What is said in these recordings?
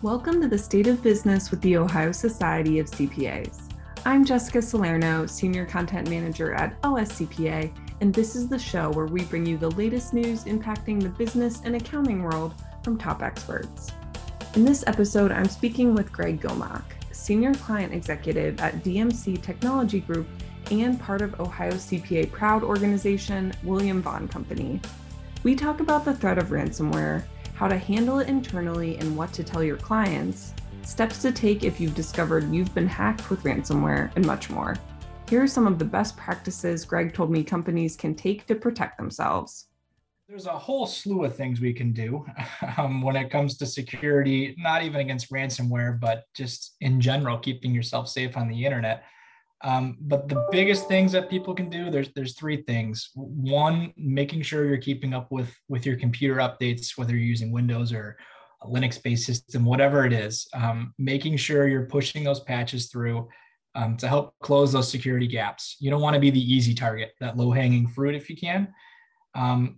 Welcome to the State of Business with the Ohio Society of CPAs. I'm Jessica Salerno, Senior Content Manager at OSCPA, and this is the show where we bring you the latest news impacting the business and accounting world from top experts. In this episode, I'm speaking with Greg Gomach, Senior Client Executive at DMC Technology Group and part of Ohio CPA Proud organization, William Vaughan Company. We talk about the threat of ransomware, how to handle it internally and what to tell your clients, steps to take if you've discovered you've been hacked with ransomware, and much more. Here are some of the best practices Greg told me companies can take to protect themselves. There's a whole slew of things we can do when it comes to security, not even against ransomware, but just in general, keeping yourself safe on the internet. But the biggest things that people can do, there's three things. One, making sure you're keeping up with your computer updates, whether you're using Windows or a Linux-based system, whatever it is, making sure you're pushing those patches through to help close those security gaps. You don't want to be the easy target, that low-hanging fruit if you can.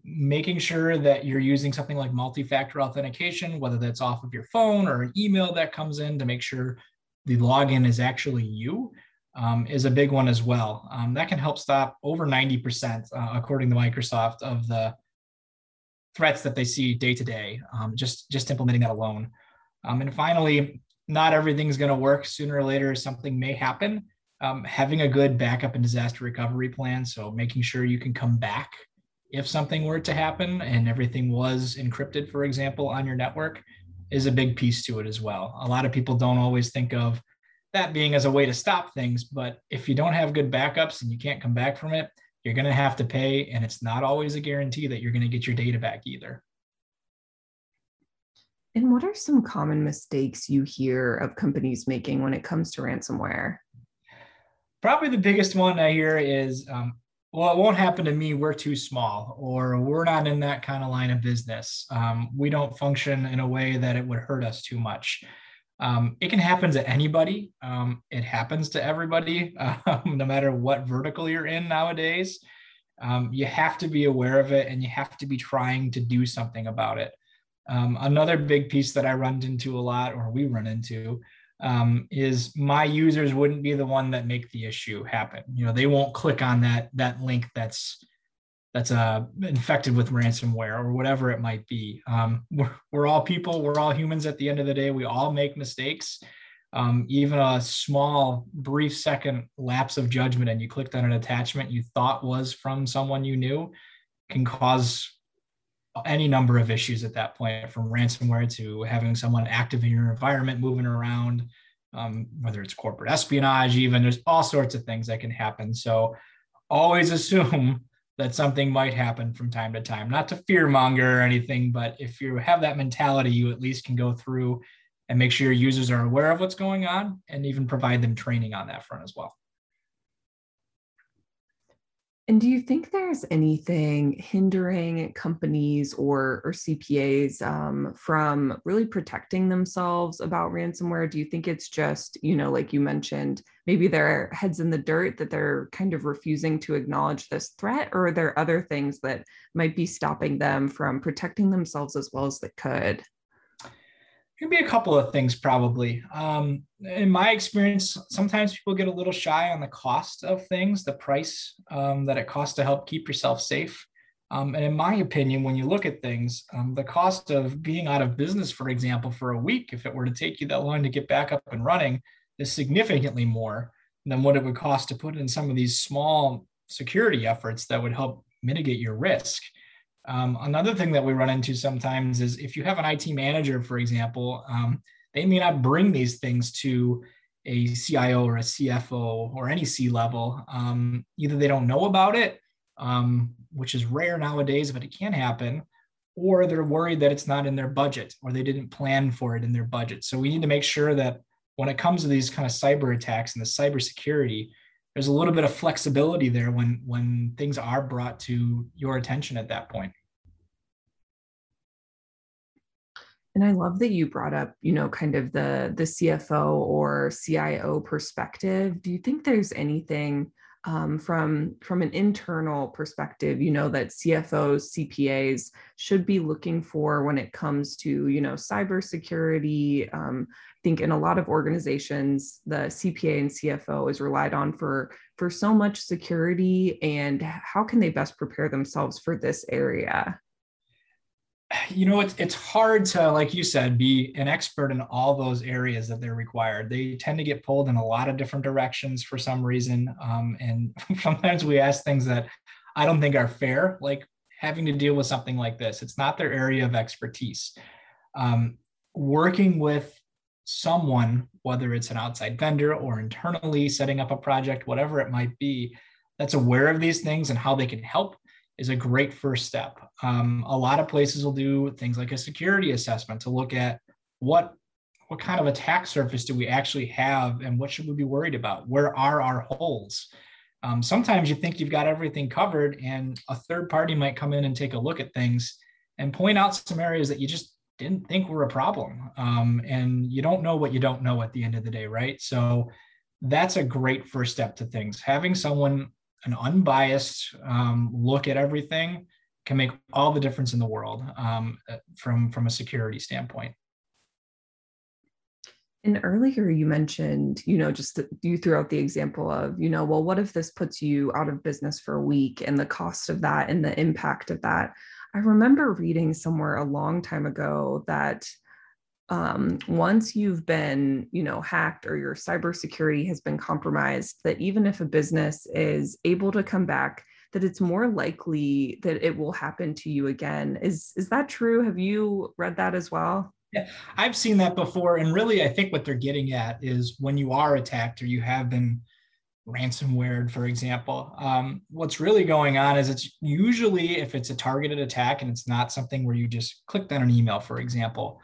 Making sure that you're using something like multi-factor authentication, whether that's off of your phone or an email that comes in to make sure the login is actually you. Is a big one as well. That can help stop over 90%, according to Microsoft, of the threats that they see day to day, just implementing that alone. And finally, not everything's going to work. Sooner or later, something may happen. Having a good backup and disaster recovery plan, so making sure you can come back if something were to happen and everything was encrypted, for example, on your network, is a big piece to it as well. A lot of people don't always think of that being as a way to stop things, but if you don't have good backups and you can't come back from it, you're going to have to pay, and it's not always a guarantee that you're going to get your data back either. And what are some common mistakes you hear of companies making when it comes to ransomware? Probably the biggest one I hear is, well, it won't happen to me, we're too small, or we're not in that kind of line of business. We don't function in a way that it would hurt us too much. It can happen to anybody. It happens to everybody, no matter what vertical you're in nowadays. You have to be aware of it and you have to be trying to do something about it. Another big piece that I run into a lot, or we run into, is my users wouldn't be the one that make the issue happen. You know, they won't click on that link that's infected with ransomware or whatever it might be. We're all people, we're all humans at the end of the day, we all make mistakes. Even a small, brief second lapse of judgment and you clicked on an attachment you thought was from someone you knew can cause any number of issues at that point, from ransomware to having someone active in your environment, moving around, whether it's corporate espionage even, there's all sorts of things that can happen. So always assume that something might happen from time to time, not to fear monger or anything, but if you have that mentality, you at least can go through and make sure your users are aware of what's going on and even provide them training on that front as well. And do you think there's anything hindering companies or CPAs from really protecting themselves about ransomware? Do you think it's just, you know, like you mentioned, maybe their heads in the dirt that they're kind of refusing to acknowledge this threat, or are there other things that might be stopping them from protecting themselves as well as they could? It could be a couple of things probably. In my experience, sometimes people get a little shy on the cost of things, the price that it costs to help keep yourself safe. And in my opinion, when you look at things, the cost of being out of business, for example, for a week, if it were to take you that long to get back up and running, is significantly more than what it would cost to put in some of these small security efforts that would help mitigate your risk. Another thing that we run into sometimes is if you have an IT manager, for example, they may not bring these things to a CIO or a CFO or any C-level. Either they don't know about it, which is rare nowadays, but it can happen, or they're worried that it's not in their budget or they didn't plan for it in their budget. So we need to make sure that when it comes to these kind of cyber attacks and the cybersecurity, there's a little bit of flexibility there when things are brought to your attention at that point. And I love that you brought up, you know, kind of the CFO or CIO perspective. Do you think there's anything From an internal perspective, you know, that CFOs, CPAs should be looking for when it comes to, you know, cybersecurity. I think in a lot of organizations, the CPA and CFO is relied on for so much security, and how can they best prepare themselves for this area? You know, it's hard to, like you said, be an expert in all those areas that they're required. They tend to get pulled in a lot of different directions for some reason. And sometimes we ask things that I don't think are fair, like having to deal with something like this. It's not their area of expertise. Working with someone, whether it's an outside vendor or internally setting up a project, whatever it might be, that's aware of these things and how they can help, is a great first step. A lot of places will do things like a security assessment to look at what kind of attack surface do we actually have and what should we be worried about? Where are our holes? Sometimes you think you've got everything covered and a third party might come in and take a look at things and point out some areas that you just didn't think were a problem. And you don't know what you don't know at the end of the day, right? So that's a great first step to things. Having someone, an unbiased look at everything, can make all the difference in the world from a security standpoint. And earlier you mentioned, you know, just you threw out the example of, you know, well, what if this puts you out of business for a week, and the cost of that and the impact of that? I remember reading somewhere a long time ago that once you've been, you know, hacked or your cybersecurity has been compromised, that even if a business is able to come back, that it's more likely that it will happen to you again. Is that true? Have you read that as well? Yeah, I've seen that before. And really, I think what they're getting at is when you are attacked or you have been ransomware, for example, what's really going on is it's usually if it's a targeted attack and it's not something where you just clicked on an email, for example,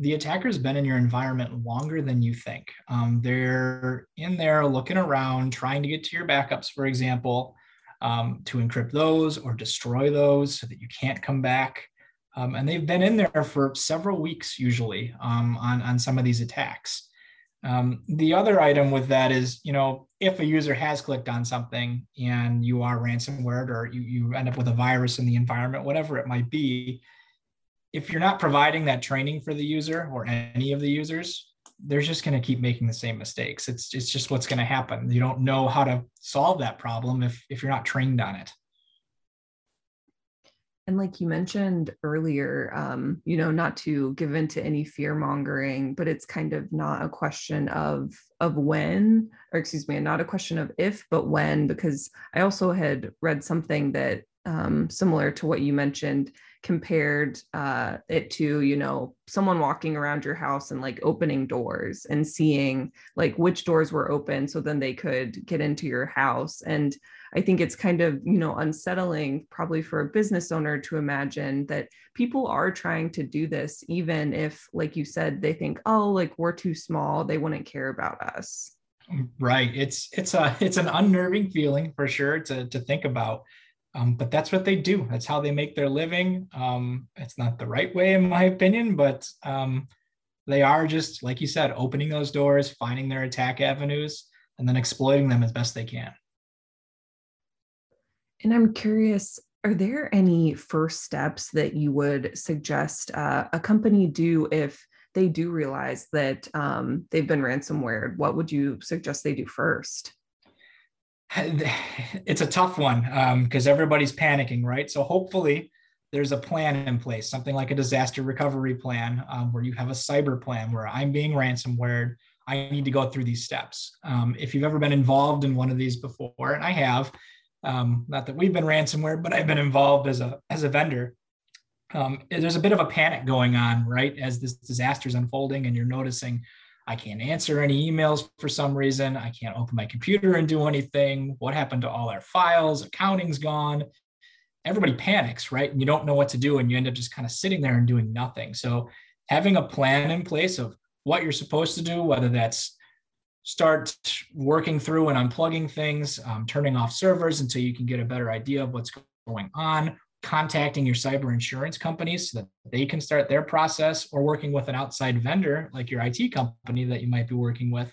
the attacker's been in your environment longer than you think. They're in there looking around, trying to get to your backups, for example, to encrypt those or destroy those so that you can't come back. And they've been in there for several weeks usually on some of these attacks. The other item with that is, you know, if a user has clicked on something and you are ransomware or you end up with a virus in the environment, whatever it might be, if you're not providing that training for the user or any of the users, they're just going to keep making the same mistakes. It's just what's going to happen. You don't know how to solve that problem if you're not trained on it. And like you mentioned earlier, you know, not to give into any fear mongering, but it's kind of not a question of when, or excuse me, not a question of if, but when, because I also had read something that similar to what you mentioned, compared it to, you know, someone walking around your house and like opening doors and seeing like which doors were open so then they could get into your house. And I think it's kind of, you know, unsettling probably for a business owner to imagine that people are trying to do this, even if, like you said, they think, oh, like we're too small, they wouldn't care about us. Right. It's an unnerving feeling for sure to think about. But that's what they do. That's how they make their living. It's not the right way, in my opinion, but they are just, like you said, opening those doors, finding their attack avenues, and then exploiting them as best they can. And I'm curious, are there any first steps that you would suggest a company do if they do realize that they've been ransomware? What would you suggest they do first? It's a tough one because everybody's panicking, right? So hopefully there's a plan in place, something like a disaster recovery plan where you have a cyber plan where I'm being ransomware. I need to go through these steps. If you've ever been involved in one of these before, and I have, not that we've been ransomware, but I've been involved as a vendor. There's a bit of a panic going on, right? As this disaster is unfolding and you're noticing, I can't answer any emails for some reason. I can't open my computer and do anything. What happened to all our files? Accounting's gone. Everybody panics, right? And you don't know what to do. And you end up just kind of sitting there and doing nothing. So having a plan in place of what you're supposed to do, whether that's start working through and unplugging things, turning off servers until you can get a better idea of what's going on, contacting your cyber insurance companies so that they can start their process, or working with an outside vendor like your IT company that you might be working with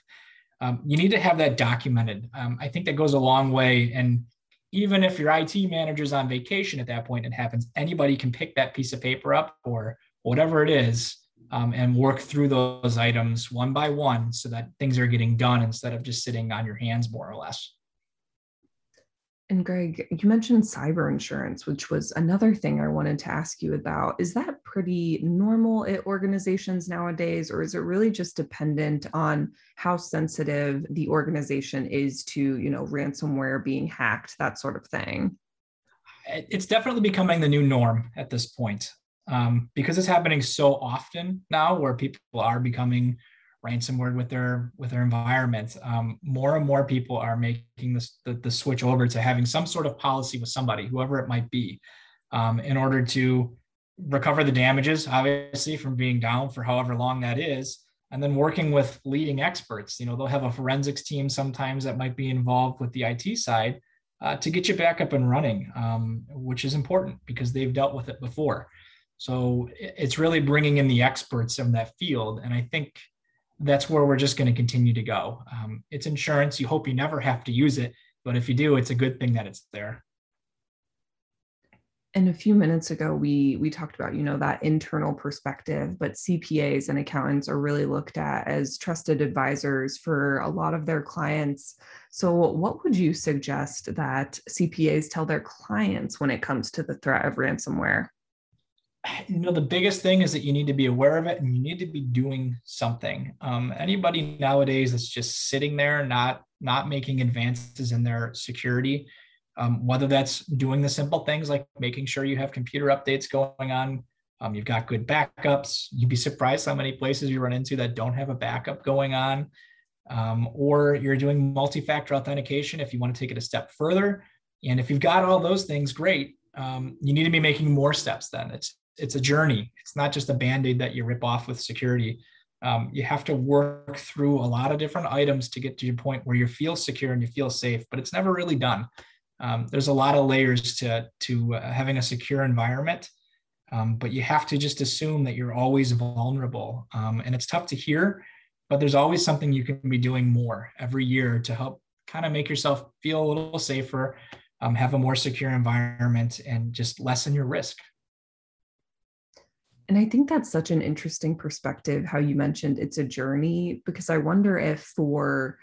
You need to have that documented. I think that goes a long way. And even if your IT manager's on vacation at that point, it happens, anybody can pick that piece of paper up or whatever it is, and work through those items one by one so that things are getting done instead of just sitting on your hands more or less. And Greg, you mentioned cyber insurance, which was another thing I wanted to ask you about. Is that pretty normal at organizations nowadays, or is it really just dependent on how sensitive the organization is to, you know, ransomware being hacked, that sort of thing? It's definitely becoming the new norm at this point, because it's happening so often now, where people are becoming ransomware with their environment. More and more people are making this, the switch over to having some sort of policy with somebody, whoever it might be, in order to recover the damages, obviously, from being down for however long that is, and then working with leading experts. You know, they'll have a forensics team sometimes that might be involved with the IT side to get you back up and running, which is important because they've dealt with it before. So it's really bringing in the experts in that field, and I think that's where we're just going to continue to go. It's insurance. You hope you never have to use it, but if you do, it's a good thing that it's there. And a few minutes ago, we talked about, you know, that internal perspective, but CPAs and accountants are really looked at as trusted advisors for a lot of their clients. So what would you suggest that CPAs tell their clients when it comes to the threat of ransomware? You know, the biggest thing is that you need to be aware of it and you need to be doing something. Anybody nowadays that's just sitting there, not making advances in their security, whether that's doing the simple things like making sure you have computer updates going on, you've got good backups. You'd be surprised how many places you run into that don't have a backup going on, or you're doing multi-factor authentication if you want to take it a step further. And if you've got all those things, great. You need to be making more steps then. It's a journey. It's not just a Band-Aid that you rip off with security. You have to work through a lot of different items to get to your point where you feel secure and you feel safe, but it's never really done. There's a lot of layers to having a secure environment, but you have to just assume that you're always vulnerable. And it's tough to hear, but there's always something you can be doing more every year to help kind of make yourself feel a little safer, have a more secure environment, and just lessen your risk. And I think that's such an interesting perspective, how you mentioned it's a journey, because I wonder if for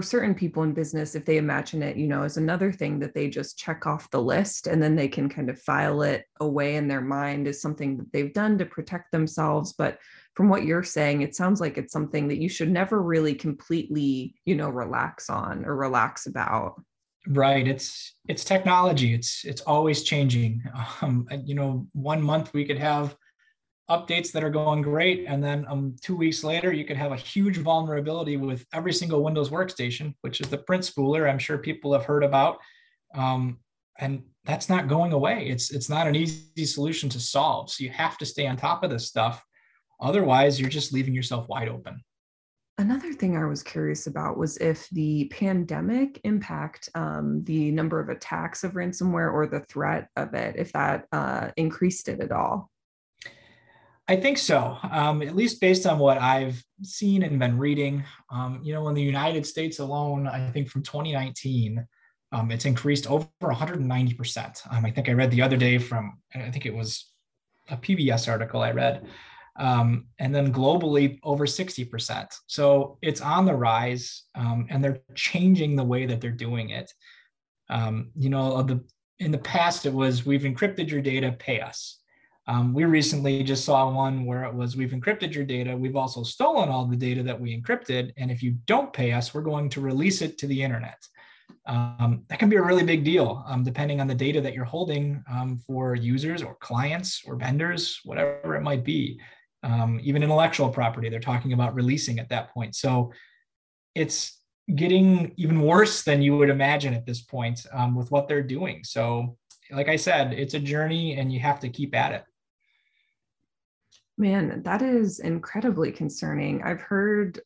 certain people in business, if they imagine it, you know, as another thing that they just check off the list and then they can kind of file it away in their mind as something that they've done to protect themselves. But from what you're saying, it sounds like it's something that you should never really completely, you know, relax on or relax about. Right. It's technology. It's always changing. You know, 1 month we could have updates that are going great. And then 2 weeks later, you could have a huge vulnerability with every single Windows workstation, which is the print spooler I'm sure people have heard about. And that's not going away. It's not an easy solution to solve. So you have to stay on top of this stuff. Otherwise, you're just leaving yourself wide open. Another thing I was curious about was if the pandemic impact the number of attacks of ransomware or the threat of it, if that increased it at all. I think so, at least based on what I've seen and been reading. You know, in the United States alone, I think from 2019, it's increased over 190%. I think I read the other day from, I think it was a PBS article I read. And then globally, over 60%. So it's on the rise, and they're changing the way that they're doing it. You know, in the past, it was, we've encrypted your data, pay us. We recently just saw one where it was, we've encrypted your data. We've also stolen all the data that we encrypted. And if you don't pay us, we're going to release it to the internet. That can be a really big deal, depending on the data that you're holding for users or clients or vendors, whatever it might be. Even intellectual property, they're talking about releasing at that point. So it's getting even worse than you would imagine at this point with what they're doing. So like I said, it's a journey and you have to keep at it. Man, that is incredibly concerning. I've heard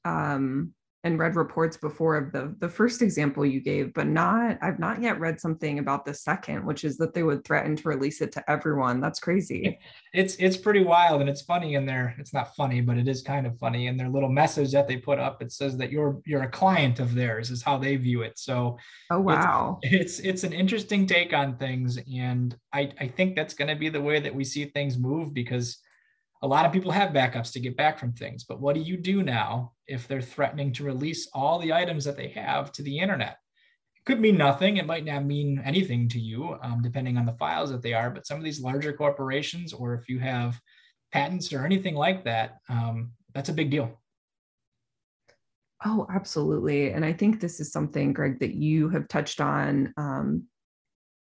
and read reports before of the first example you gave, but I've not yet read something about the second, which is that they would threaten to release it to everyone. That's crazy. It's pretty wild, and it's funny in their, it's not funny, but it is kind of funny in their little message that they put up. It says that you're a client of theirs is how they view it. So, oh wow, it's an interesting take on things, and I think that's going to be the way that we see things move, because a lot of people have backups to get back from things, but what do you do now if they're threatening to release all the items that they have to the internet? It could mean nothing. It might not mean anything to you, depending on the files that they are, but some of these larger corporations, or if you have patents or anything like that, that's a big deal. Oh, absolutely. And I think this is something, Greg, that you have touched on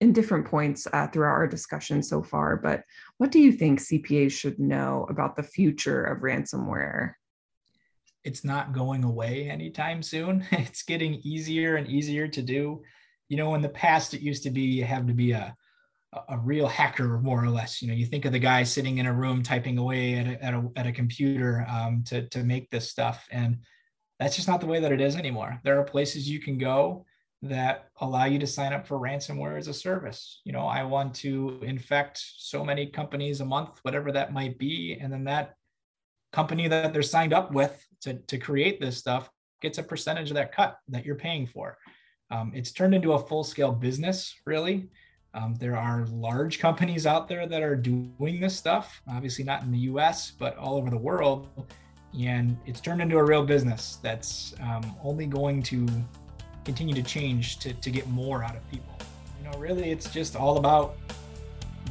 in different points throughout our discussion so far, but what do you think CPAs should know about the future of ransomware? It's not going away anytime soon. It's getting easier and easier to do. You know, in the past, it used to be you have to be a real hacker, more or less. You know, you think of the guy sitting in a room typing away at a computer to make this stuff, and that's just not the way that it is anymore. There are places you can go that allow you to sign up for ransomware as a service. You know, I want to infect so many companies a month, whatever that might be. And then that company that they're signed up with to create this stuff gets a percentage of that cut that you're paying for. It's turned into a full-scale business, really. There are large companies out there that are doing this stuff, obviously not in the US, but all over the world. And it's turned into a real business that's only going to continue to change to get more out of people. You know, really, it's just all about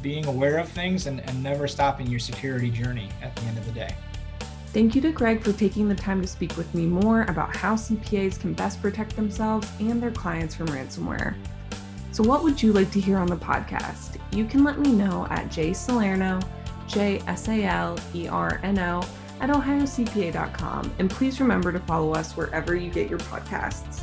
being aware of things and never stopping your security journey at the end of the day. Thank you to Greg for taking the time to speak with me more about how CPAs can best protect themselves and their clients from ransomware. So what would you like to hear on the podcast? You can let me know at jsalerno, JSALERNO, @ohiocpa.com. And please remember to follow us wherever you get your podcasts.